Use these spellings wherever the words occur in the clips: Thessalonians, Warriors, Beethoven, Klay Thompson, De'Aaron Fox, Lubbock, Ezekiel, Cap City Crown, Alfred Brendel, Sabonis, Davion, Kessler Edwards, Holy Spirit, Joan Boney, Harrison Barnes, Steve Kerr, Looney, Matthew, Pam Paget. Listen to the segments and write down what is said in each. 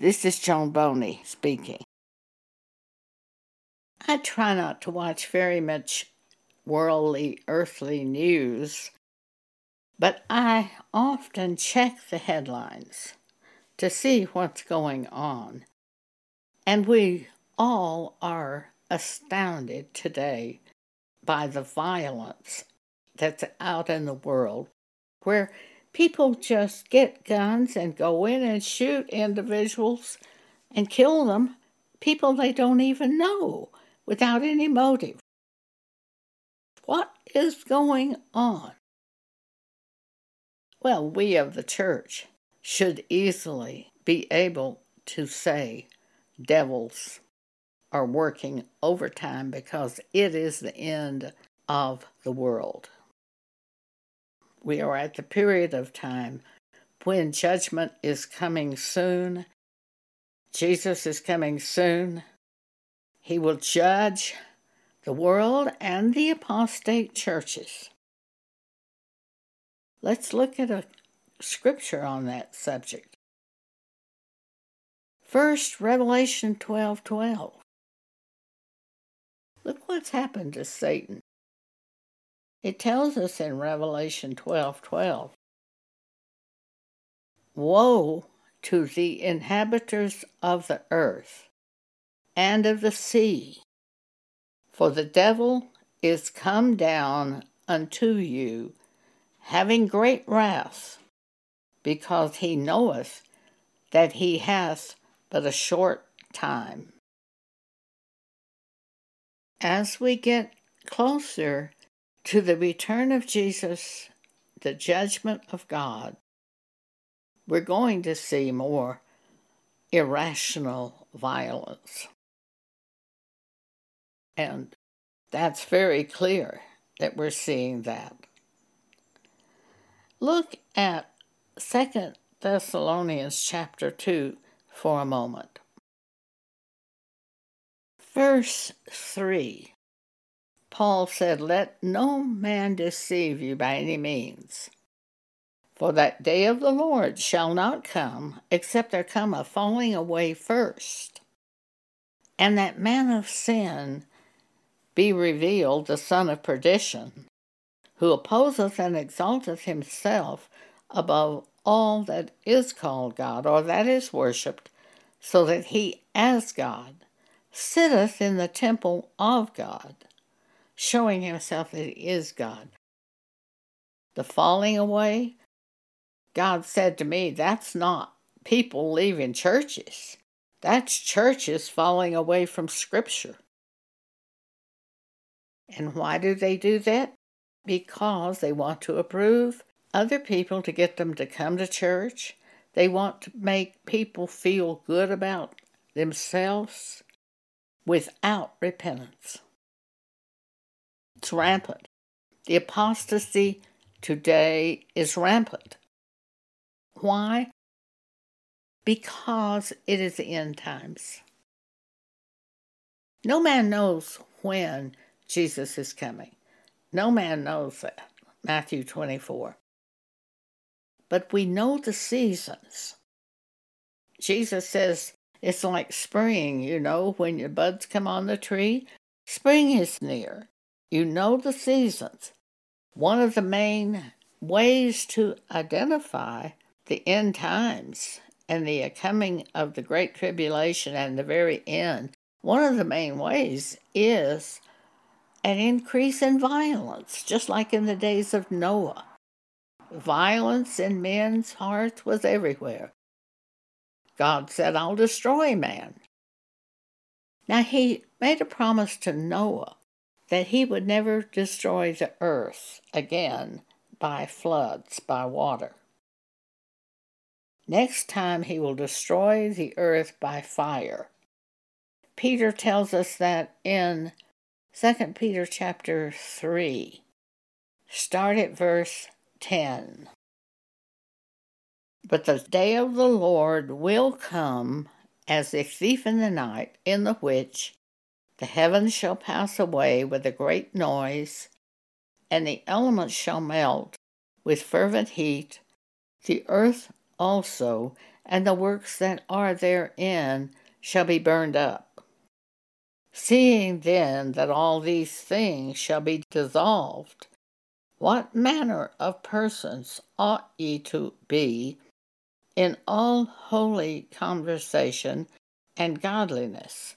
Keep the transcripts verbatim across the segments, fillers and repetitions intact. This is Joan Boney speaking. I try not to watch very much worldly, earthly news, but I often check the headlines to see what's going on. And we all are astounded today by the violence that's out in the world, where people just get guns and go in and shoot individuals and kill them, people they don't even know, without any motive. What is going on? Well, we of the church should easily be able to say devils are working overtime because it is the end of the world. We are at the period of time when judgment is coming soon. Jesus is coming soon. He will judge the world and the apostate churches. Let's look at a scripture on that subject. First, Revelation twelve twelve. Look what's happened to Satan. It tells us in Revelation twelve twelve, "Woe to the inhabitants of the earth and of the sea, for the devil is come down unto you, having great wrath, because he knoweth that he hath but a short time." As we get closer to the return of Jesus, the judgment of God, we're going to see more irrational violence. And that's very clear that we're seeing that. Look at Second Thessalonians chapter two for a moment. Verse three. Paul said, "Let no man deceive you by any means, for that day of the Lord shall not come, except there come a falling away first, and that man of sin be revealed, the son of perdition, who opposeth and exalteth himself above all that is called God, or that is worshipped, so that he, as God, sitteth in the temple of God," showing himself that he is God. The falling away, God said to me, that's not people leaving churches. That's churches falling away from Scripture. And why do they do that? Because they want to approve other people to get them to come to church. They want to make people feel good about themselves without repentance. It's rampant. The apostasy today is rampant. Why? Because it is the end times. No man knows when Jesus is coming. No man knows that. Matthew twenty-four. But we know the seasons. Jesus says it's like spring, you know, when your buds come on the tree. Spring is near. You know the seasons. One of the main ways to identify the end times and the coming of the Great Tribulation and the very end, one of the main ways is an increase in violence, just like in the days of Noah. Violence in men's hearts was everywhere. God said, "I'll destroy man." Now, he made a promise to Noah that he would never destroy the earth again by floods, by water. Next time he will destroy the earth by fire. Peter tells us that in Second Peter chapter three. Start at verse ten. "But the day of the Lord will come as a thief in the night, in the which the heavens shall pass away with a great noise, and the elements shall melt with fervent heat, the earth also and the works that are therein shall be burned up. Seeing then that all these things shall be dissolved, what manner of persons ought ye to be in all holy conversation and godliness,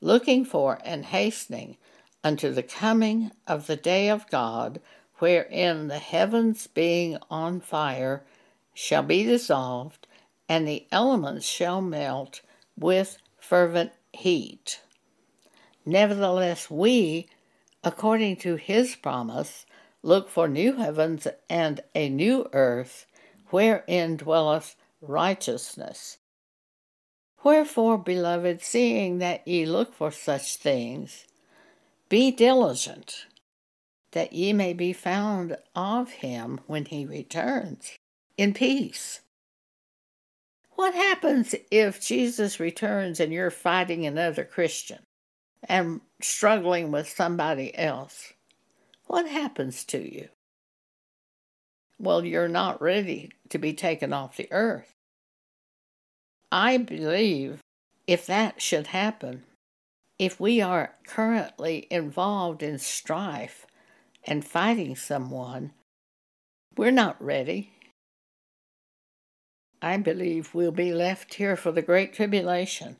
looking for and hastening unto the coming of the day of God, wherein the heavens being on fire shall be dissolved, and the elements shall melt with fervent heat. Nevertheless we, according to his promise, look for new heavens and a new earth, wherein dwelleth righteousness. Wherefore, beloved, seeing that ye look for such things, be diligent, that ye may be found of him when he returns, in peace. What happens if Jesus returns and you're fighting another Christian and struggling with somebody else? What happens to you? Well, you're not ready to be taken off the earth. I believe if that should happen, if we are currently involved in strife and fighting someone, we're not ready. I believe we'll be left here for the Great Tribulation.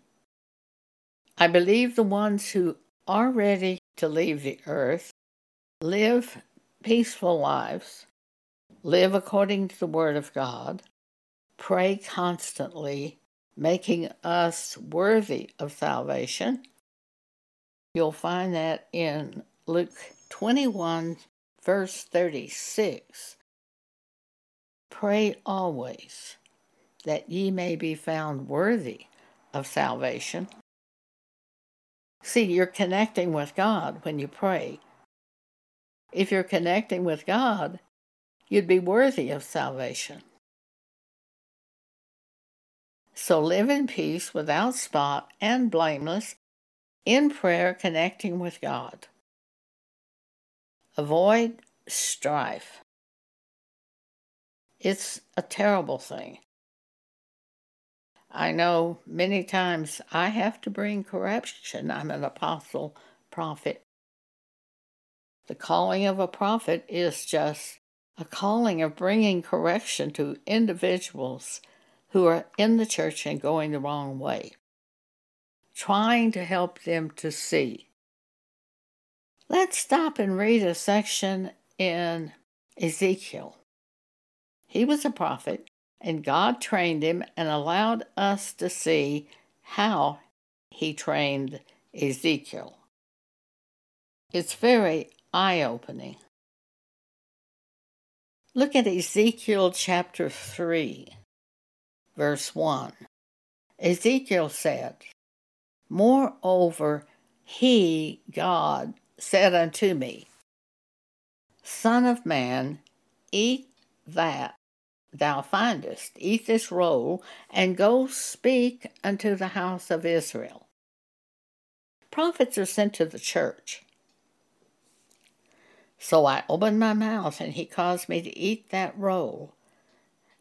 I believe the ones who are ready to leave the earth live peaceful lives, live according to the Word of God, pray constantly, making us worthy of salvation. You'll find that in Luke twenty-one, verse thirty-six. Pray always, that ye may be found worthy of salvation. See, you're connecting with God when you pray. If you're connecting with God, you'd be worthy of salvation. So live in peace, without spot and blameless, in prayer, connecting with God. Avoid strife. It's a terrible thing. I know many times I have to bring correction. I'm an apostle prophet. The calling of a prophet is just a calling of bringing correction to individuals who are in the church and going the wrong way, trying to help them to see. Let's stop and read a section in Ezekiel. He was a prophet, and God trained him and allowed us to see how he trained Ezekiel. It's very eye-opening. Look at Ezekiel chapter three, verse one. Ezekiel said, "Moreover, he, God, said unto me, Son of man, eat that thou findest, eat this roll, and go speak unto the house of Israel." Prophets are sent to the church. So I opened my mouth, and he caused me to eat that roll.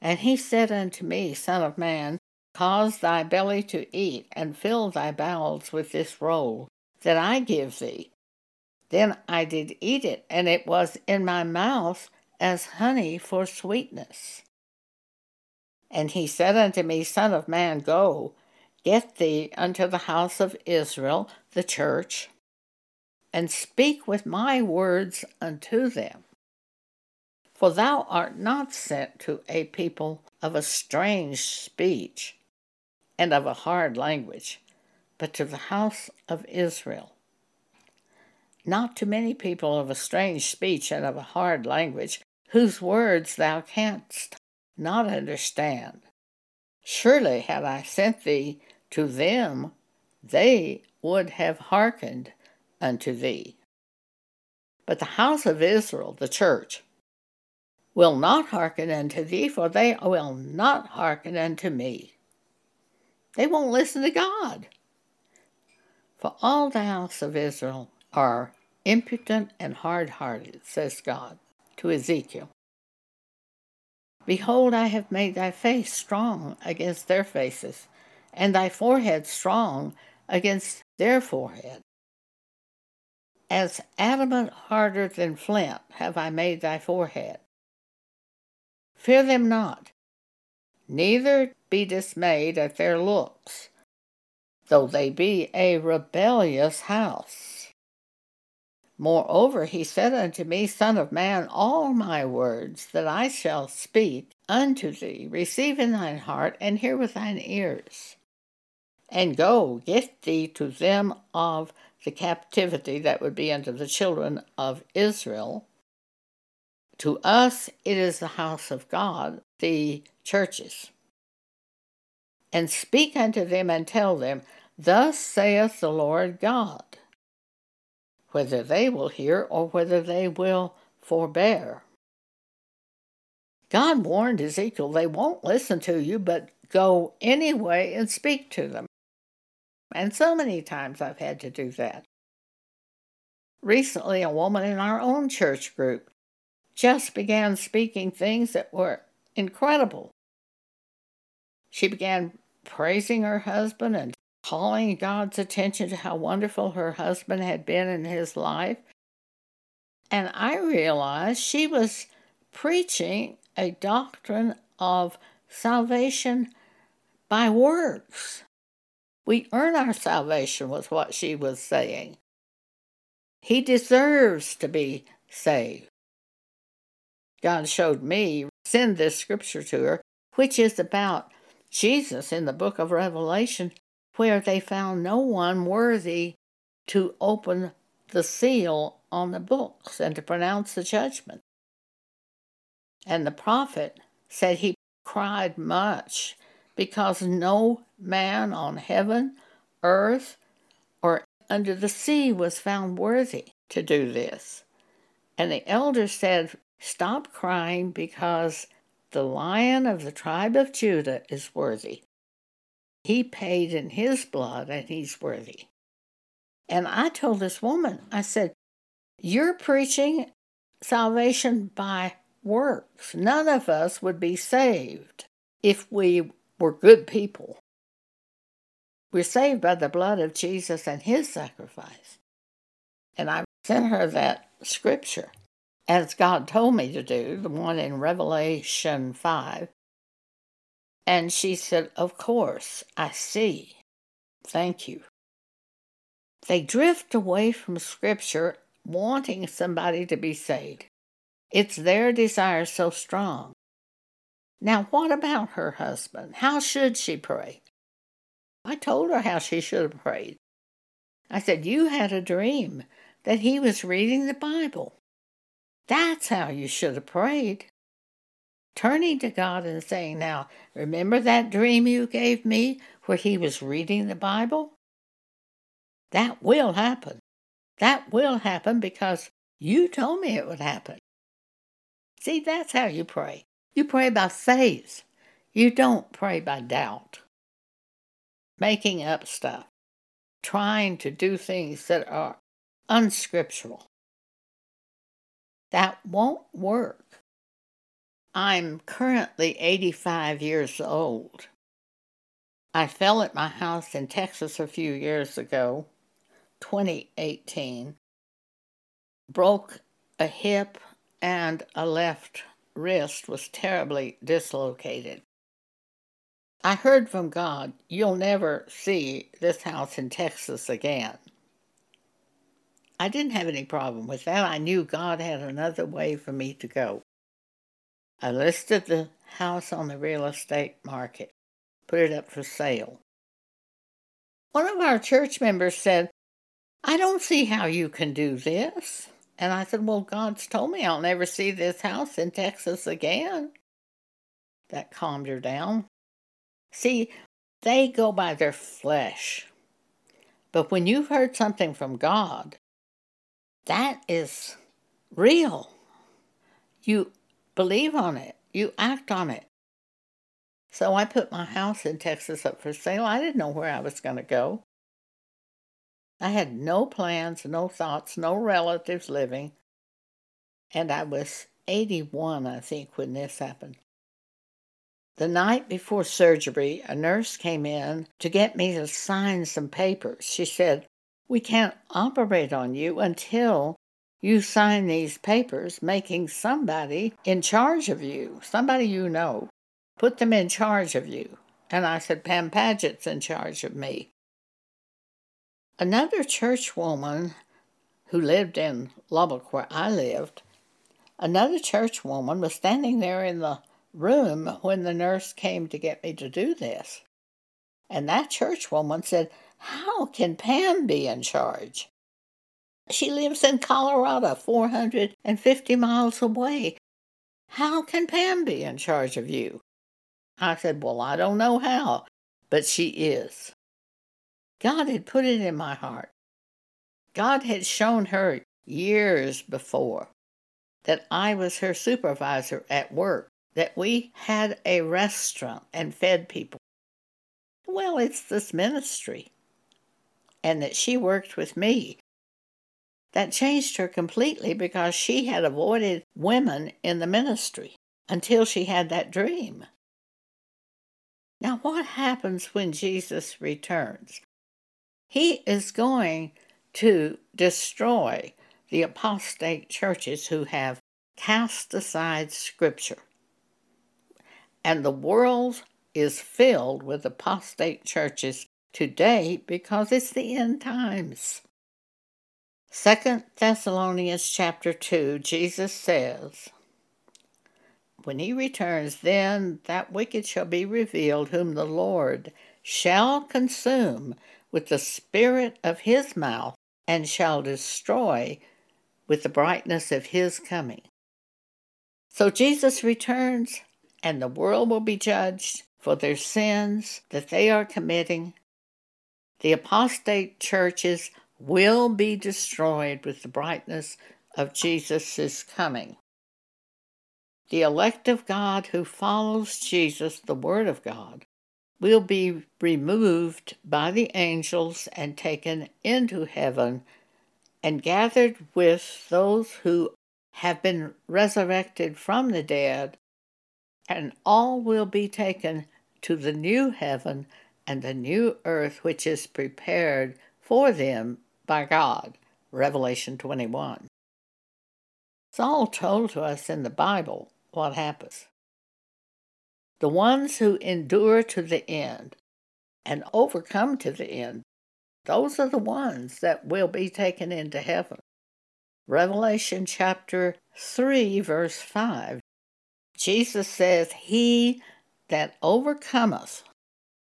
And he said unto me, Son of man, cause thy belly to eat, and fill thy bowels with this roll that I give thee. Then I did eat it, and it was in my mouth as honey for sweetness. And he said unto me, Son of man, go, get thee unto the house of Israel, the church, and speak with my words unto them. For thou art not sent to a people of a strange speech and of a hard language, but to the house of Israel. Not to many people of a strange speech and of a hard language, whose words thou canst not understand. Surely had I sent thee to them, they would have hearkened unto thee. But the house of Israel, the church, will not hearken unto thee, for they will not hearken unto me. They won't listen to God. For all the house of Israel are impudent and hard-hearted, says God to Ezekiel. Behold, I have made thy face strong against their faces, and thy forehead strong against their forehead. As adamant harder than flint have I made thy forehead. Fear them not, neither be dismayed at their looks, though they be a rebellious house. Moreover, he said unto me, Son of man, all my words that I shall speak unto thee, receive in thine heart, and hear with thine ears. And go, get thee to them of the captivity, that would be unto the children of Israel. To us it is the house of God, the churches. And speak unto them and tell them, Thus saith the Lord God, whether they will hear or whether they will forbear. God warned Ezekiel, they won't listen to you, but go anyway and speak to them. And so many times I've had to do that. Recently, a woman in our own church group just began speaking things that were incredible. She began praising her husband and calling God's attention to how wonderful her husband had been in his life. And I realized she was preaching a doctrine of salvation by works. We earn our salvation, was what she was saying. He deserves to be saved. God showed me, send this scripture to her, which is about Jesus in the book of Revelation, where they found no one worthy to open the seal on the books and to pronounce the judgment. And the prophet said he cried much, because no man on heaven, earth, or under the sea was found worthy to do this. And the elder said, Stop crying, because the Lion of the tribe of Judah is worthy. He paid in his blood, and he's worthy. And I told this woman, I said, You're preaching salvation by works. None of us would be saved if we were good people. We're saved by the blood of Jesus and his sacrifice. And I sent her that scripture, as God told me to do, the one in Revelation five. And she said, Of course, I see. Thank you. They drift away from scripture, wanting somebody to be saved. It's their desire so strong. Now, what about her husband? How should she pray? I told her how she should have prayed. I said, You had a dream that he was reading the Bible. That's how you should have prayed. Turning to God and saying, Now, remember that dream you gave me where he was reading the Bible? That will happen. That will happen because you told me it would happen. See, that's how you pray. You pray by faith. You don't pray by doubt. Making up stuff. Trying to do things that are unscriptural. That won't work. I'm currently eighty-five years old. I fell at my house in Texas a few years ago, twenty eighteen. Broke a hip and a left wrist was terribly dislocated. I heard from God, You'll never see this house in Texas again. I didn't have any problem with that. I knew God had another way for me to go. I listed the house on the real estate market, put it up for sale. One of our church members said, I don't see how you can do this. And I said, Well, God's told me I'll never see this house in Texas again. That calmed her down. See, they go by their flesh. But when you've heard something from God, that is real. You believe on it. You act on it. So I put my house in Texas up for sale. I didn't know where I was going to go. I had no plans, no thoughts, no relatives living. And I was eighty-one, I think, when this happened. The night before surgery, a nurse came in to get me to sign some papers. She said, "We can't operate on you until you sign these papers, making somebody in charge of you, somebody you know. Put them in charge of you." And I said, "Pam Paget's in charge of me." Another church woman who lived in Lubbock where I lived, another church woman was standing there in the room when the nurse came to get me to do this. And that church woman said, "How can Pam be in charge? She lives in Colorado, four hundred fifty miles away. How can Pam be in charge of you?" I said, "Well, I don't know how, but she is." God had put it in my heart. God had shown her years before that I was her supervisor at work, that we had a restaurant and fed people. Well, it's this ministry. And that she worked with me. That changed her completely because she had avoided women in the ministry until she had that dream. Now, what happens when Jesus returns? He is going to destroy the apostate churches who have cast aside Scripture. And the world is filled with apostate churches today because it's the end times. Second Thessalonians chapter two, Jesus says, "When he returns, then that wicked shall be revealed, whom the Lord shall consume with the spirit of his mouth and shall destroy with the brightness of his coming." So Jesus returns, and the world will be judged for their sins that they are committing. The apostate churches will be destroyed with the brightness of Jesus' coming. The elect of God who follows Jesus, the Word of God, will be removed by the angels and taken into heaven and gathered with those who have been resurrected from the dead, and all will be taken to the new heaven and the new earth which is prepared for them by God. Revelation twenty-one. It's all told to us in the Bible what happens. The ones who endure to the end and overcome to the end, those are the ones that will be taken into heaven. Revelation chapter three, verse five. Jesus says, "He that overcometh,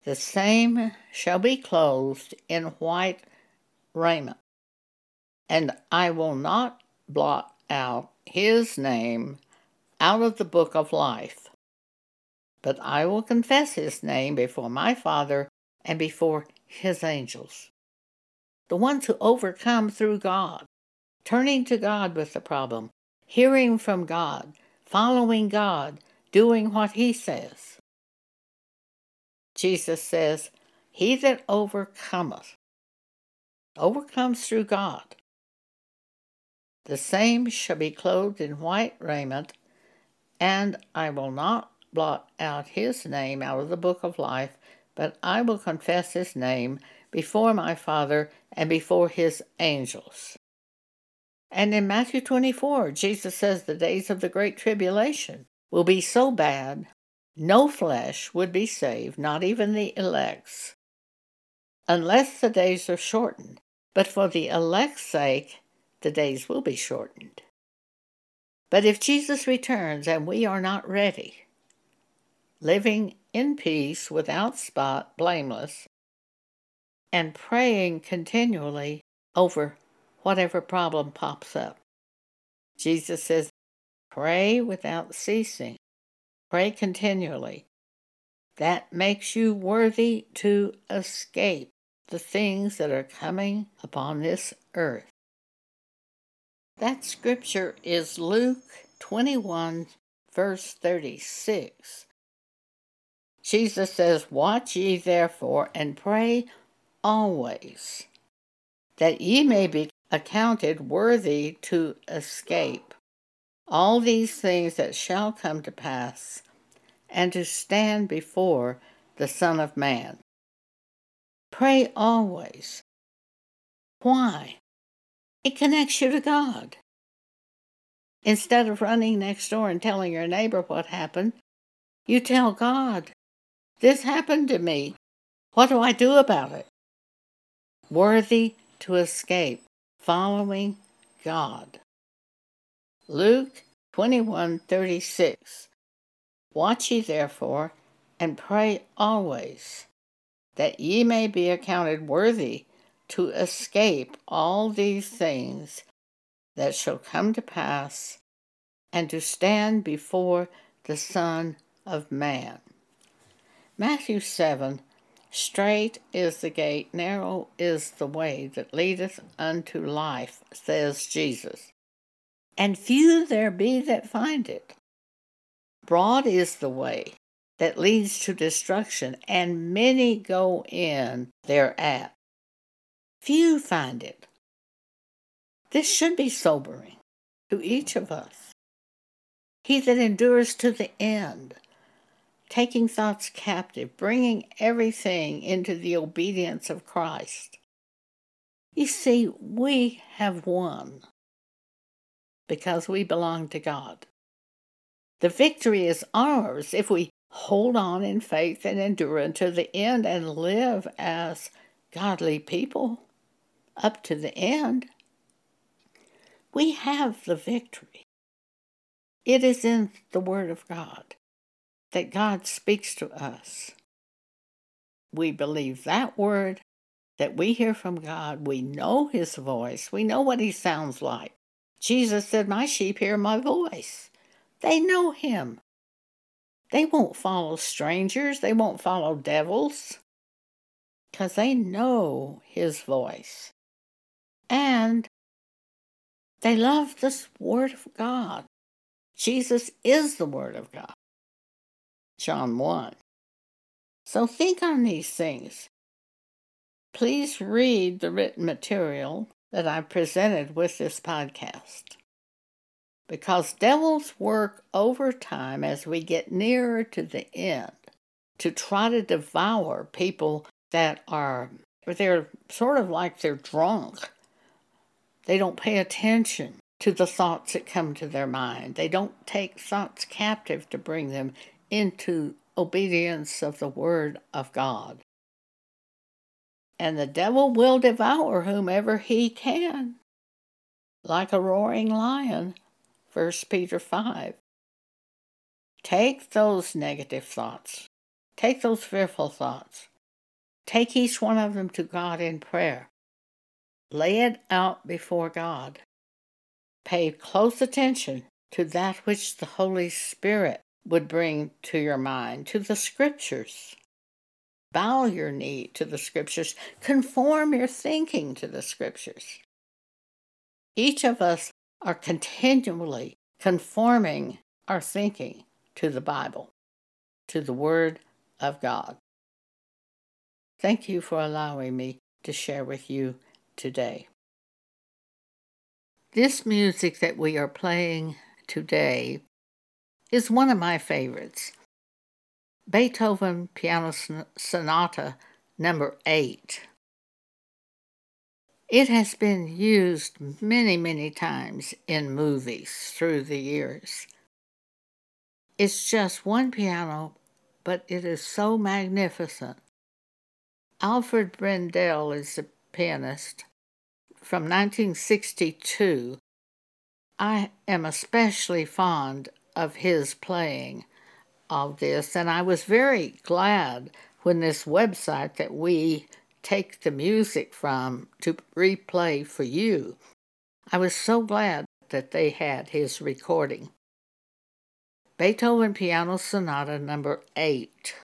the same shall be clothed in white raiment, and I will not blot out his name out of the book of life, but I will confess his name before my Father and before his angels." The ones who overcome through God, turning to God with the problem, hearing from God, following God, doing what he says. Jesus says, "He that overcometh," overcomes through God, "the same shall be clothed in white raiment, and I will not blot out his name out of the book of life, but I will confess his name before my Father and before his angels." And in Matthew twenty-four, Jesus says the days of the great tribulation will be so bad, no flesh would be saved, not even the elects, unless the days are shortened. But for the elect's sake, the days will be shortened. But if Jesus returns and we are not ready, living in peace, without spot, blameless, and praying continually over whatever problem pops up. Jesus says, "Pray without ceasing." Pray continually. That makes you worthy to escape the things that are coming upon this earth. That scripture is Luke twenty-one, verse thirty-six. Jesus says, "Watch ye therefore, and pray always, that ye may be accounted worthy to escape all these things that shall come to pass, and to stand before the Son of Man. Pray always. Why? It connects you to God. Instead of running next door and telling your neighbor what happened, you tell God, "This happened to me. What do I do about it?" Worthy to escape, following God. Luke twenty-one thirty-six. Watch ye therefore, and pray always, that ye may be accounted worthy to escape all these things that shall come to pass, and to stand before the Son of Man. Matthew seven, Straight is the gate, narrow is the way that leadeth unto life, says Jesus, and few there be that find it. Broad is the way that leads to destruction, and many go in thereat. Few find it. This should be sobering to each of us. He that endures to the end, taking thoughts captive, bringing everything into the obedience of Christ. You see, we have won because we belong to God. The victory is ours if we hold on in faith and endure unto the end and live as godly people up to the end. We have the victory. It is in the Word of God that God speaks to us. We believe that Word that we hear from God. We know His voice. We know what He sounds like. Jesus said, "My sheep hear my voice." They know Him. They won't follow strangers. They won't follow devils, because they know His voice. And they love this Word of God. Jesus is the Word of God. John one. So think on these things. Please read the written material that I presented with this podcast, because devils work overtime as we get nearer to the end to try to devour people that are, they're sort of like they're drunk. They don't pay attention to the thoughts that come to their mind. They don't take thoughts captive to bring them into obedience of the Word of God. And the devil will devour whomever he can, like a roaring lion, First Peter five. Take those negative thoughts. Take those fearful thoughts. Take each one of them to God in prayer. Lay it out before God. Pay close attention to that which the Holy Spirit would bring to your mind, to the Scriptures. Bow your knee to the Scriptures. Conform your thinking to the Scriptures. Each of us are continually conforming our thinking to the Bible, to the Word of God. Thank you for allowing me to share with you today. This music that we are playing today is one of my favorites. Beethoven Piano Sonata number eight. It has been used many, many times in movies through the years. It's just one piano, but it is so magnificent. Alfred Brendel is the pianist from nineteen sixty-two. I am especially fond of his playing of this, and I was very glad when this website that we take the music from to replay for you, I was so glad that they had his recording. Beethoven Piano Sonata number eight.